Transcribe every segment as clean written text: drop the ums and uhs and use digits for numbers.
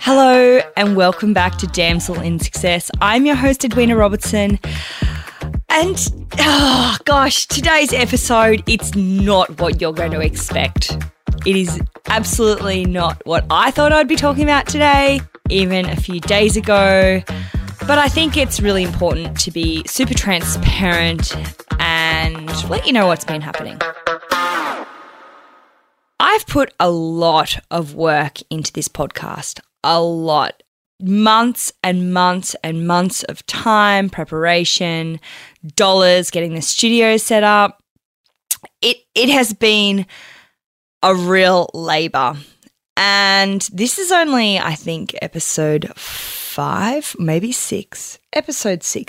Hello and welcome back to Damsel in Success. I'm your host, Edwina Robertson. And, today's episode, it's not what you're going to expect. It is absolutely not what I thought I'd be talking about today, even a few days ago. But I think it's really important to be super transparent and let you know what's been happening. I've put a lot of work into this podcast, a lot. Months and months and months of time, preparation, dollars, getting the studio set up. It has been a real labor. And this is only, I think, episode six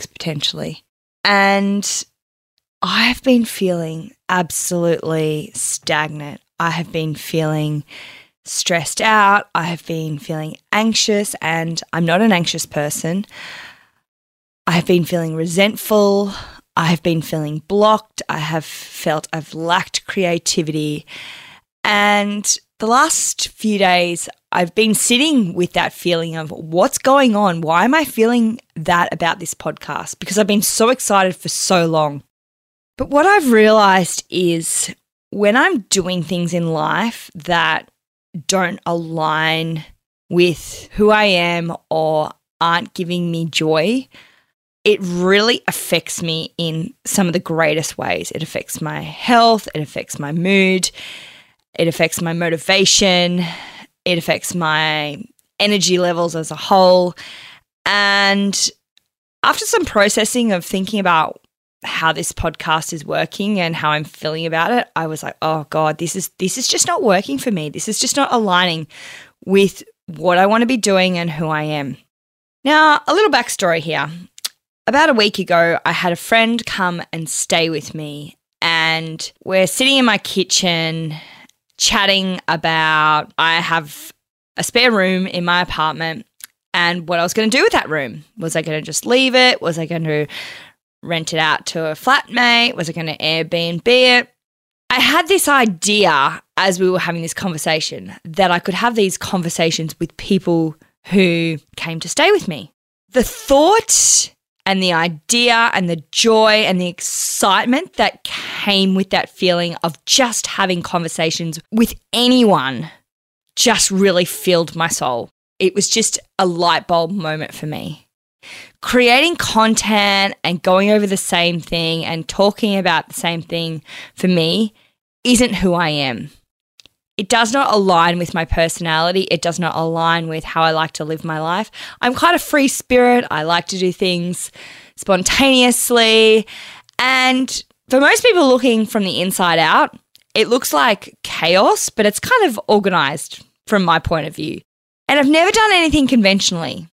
potentially. And I've been feeling absolutely stagnant. I have been feeling stressed out. I have been feeling anxious, and I'm not an anxious person. I have been feeling resentful. I have been feeling blocked. I have felt I've lacked creativity. And the last few days, I've been sitting with that feeling of what's going on? Why am I feeling that about this podcast? Because I've been so excited for so long. But what I've realized is when I'm doing things in life that don't align with who I am or aren't giving me joy, it really affects me in some of the greatest ways. It affects my health, it affects my mood, it affects my motivation, it affects my energy levels as a whole. And after some processing of thinking about how this podcast is working and how I'm feeling about it, I was like, oh God, this is just not working for me. This is just not aligning with what I want to be doing and who I am. Now, a little backstory here. About a week ago, I had a friend come and stay with me, and we're sitting in my kitchen chatting about I have a spare room in my apartment and what I was going to do with that room. Was I going to just leave it? Was I going to rent it out to a flatmate? Was I going to Airbnb it? I had this idea as we were having this conversation that I could have these conversations with people who came to stay with me. The thought and the idea and the joy and the excitement that came with that feeling of just having conversations with anyone just really filled my soul. It was just a light bulb moment for me. Creating content and going over the same thing and talking about the same thing for me isn't who I am. It does not align with my personality. It does not align with how I like to live my life. I'm quite a free spirit. I like to do things spontaneously. And for most people looking from the inside out, it looks like chaos, but it's kind of organized from my point of view. And I've never done anything conventionally.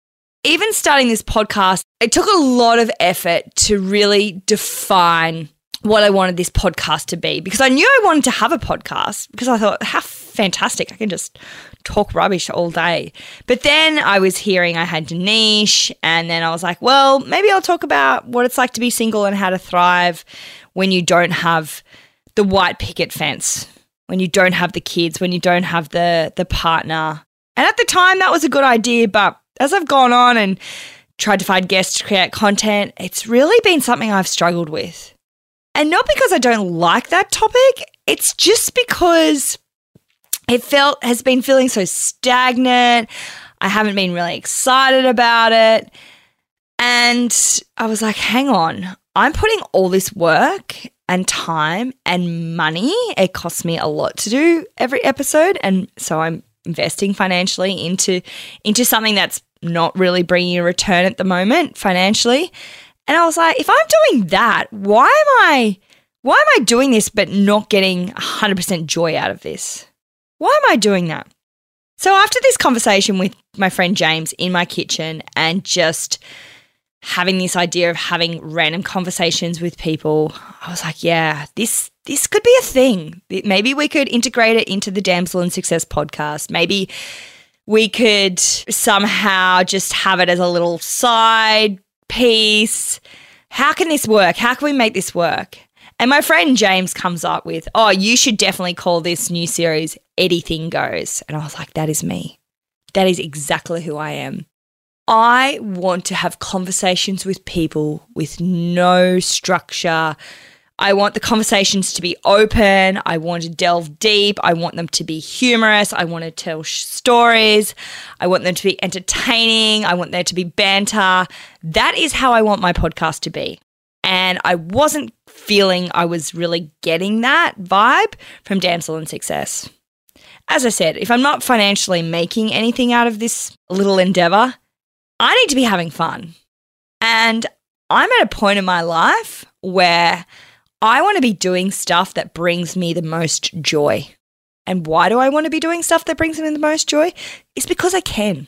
Even starting this podcast, it took a lot of effort to really define what I wanted this podcast to be, because I knew I wanted to have a podcast because I thought, how fantastic, I can just talk rubbish all day. But then I was hearing I had to niche, and then I was like, well, maybe I'll talk about what it's like to be single and how to thrive when you don't have the white picket fence, when you don't have the kids, when you don't have the partner. And at the time, that was a good idea, but as I've gone on and tried to find guests to create content, it's really been something I've struggled with. And not because I don't like that topic, it's just because it has been feeling so stagnant. I haven't been really excited about it. And I was like, hang on, I'm putting all this work and time and money. It costs me a lot to do every episode, and so I'm investing financially into something that's not really bringing a return at the moment financially. And I was like, if I'm doing that, why am I doing this but not getting 100% joy out of this? Why am I doing that? So after this conversation with my friend James in my kitchen and just having this idea of having random conversations with people, I was like, yeah, this could be a thing. Maybe we could integrate it into the Damsel in Success podcast. Maybe we could somehow just have it as a little side piece. How can this work? How can we make this work? And my friend James comes up with, oh, you should definitely call this new series Anything Goes. And I was like, that is me. That is exactly who I am. I want to have conversations with people with no structure. I want the conversations to be open. I want to delve deep. I want them to be humorous. I want to tell stories. I want them to be entertaining. I want there to be banter. That is how I want my podcast to be. And I wasn't feeling I was really getting that vibe from Damsel in Success. As I said, if I'm not financially making anything out of this little endeavor, I need to be having fun. And I'm at a point in my life where I want to be doing stuff that brings me the most joy. And why do I want to be doing stuff that brings me the most joy? It's because I can.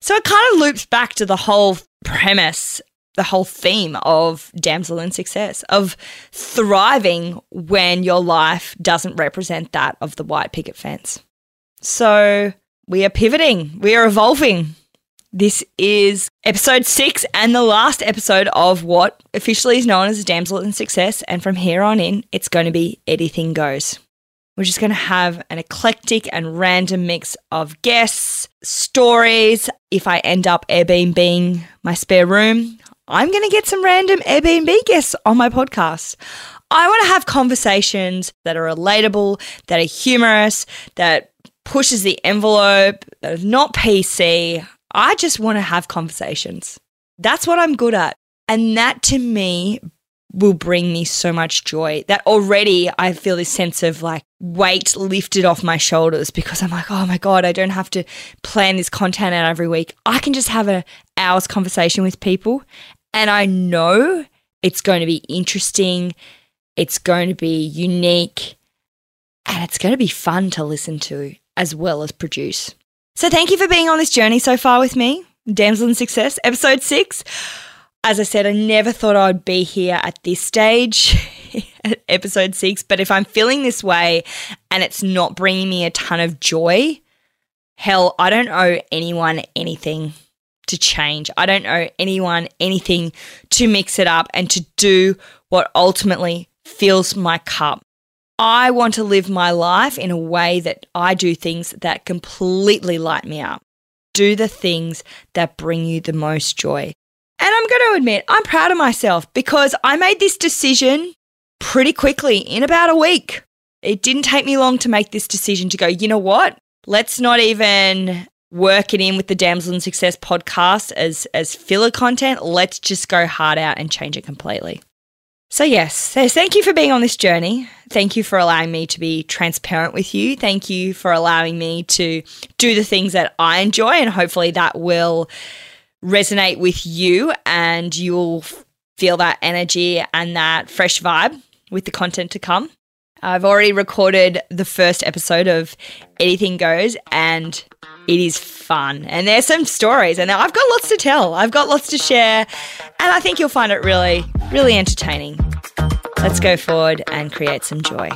So it kind of loops back to the whole premise, the whole theme of Damsel in Success, of thriving when your life doesn't represent that of the white picket fence. So we are pivoting. We are evolving. This is episode 6 and the last episode of what officially is known as Damsel in Success. And from here on in, it's going to be Anything Goes. We're just going to have an eclectic and random mix of guests, stories. If I end up Airbnb-ing my spare room, I'm going to get some random Airbnb guests on my podcast. I want to have conversations that are relatable, that are humorous, that pushes the envelope, that are not PC. I just want to have conversations. That's what I'm good at. And that to me will bring me so much joy that already I feel this sense of like weight lifted off my shoulders because I'm like, oh my God, I don't have to plan this content out every week. I can just have an hour's conversation with people and I know it's going to be interesting, it's going to be unique, and it's going to be fun to listen to as well as produce. So thank you for being on this journey so far with me, Damsel in Success, episode 6. As I said, I never thought I'd be here at this stage, at episode 6, but if I'm feeling this way and it's not bringing me a ton of joy, hell, I don't owe anyone anything to change. I don't owe anyone anything to mix it up and to do what ultimately fills my cup. I want to live my life in a way that I do things that completely light me up. Do the things that bring you the most joy. And I'm going to admit, I'm proud of myself because I made this decision pretty quickly, in about a week. It didn't take me long to make this decision to go, you know what? Let's not even work it in with the Damsel in Success podcast as filler content. Let's just go hard out and change it completely. So yes, so thank you for being on this journey. Thank you for allowing me to be transparent with you. Thank you for allowing me to do the things that I enjoy, and hopefully that will resonate with you and you'll feel that energy and that fresh vibe with the content to come. I've already recorded the first episode of Anything Goes and it is fun. And there's some stories and I've got lots to tell. I've got lots to share and I think you'll find it really, really entertaining. Let's go forward and create some joy.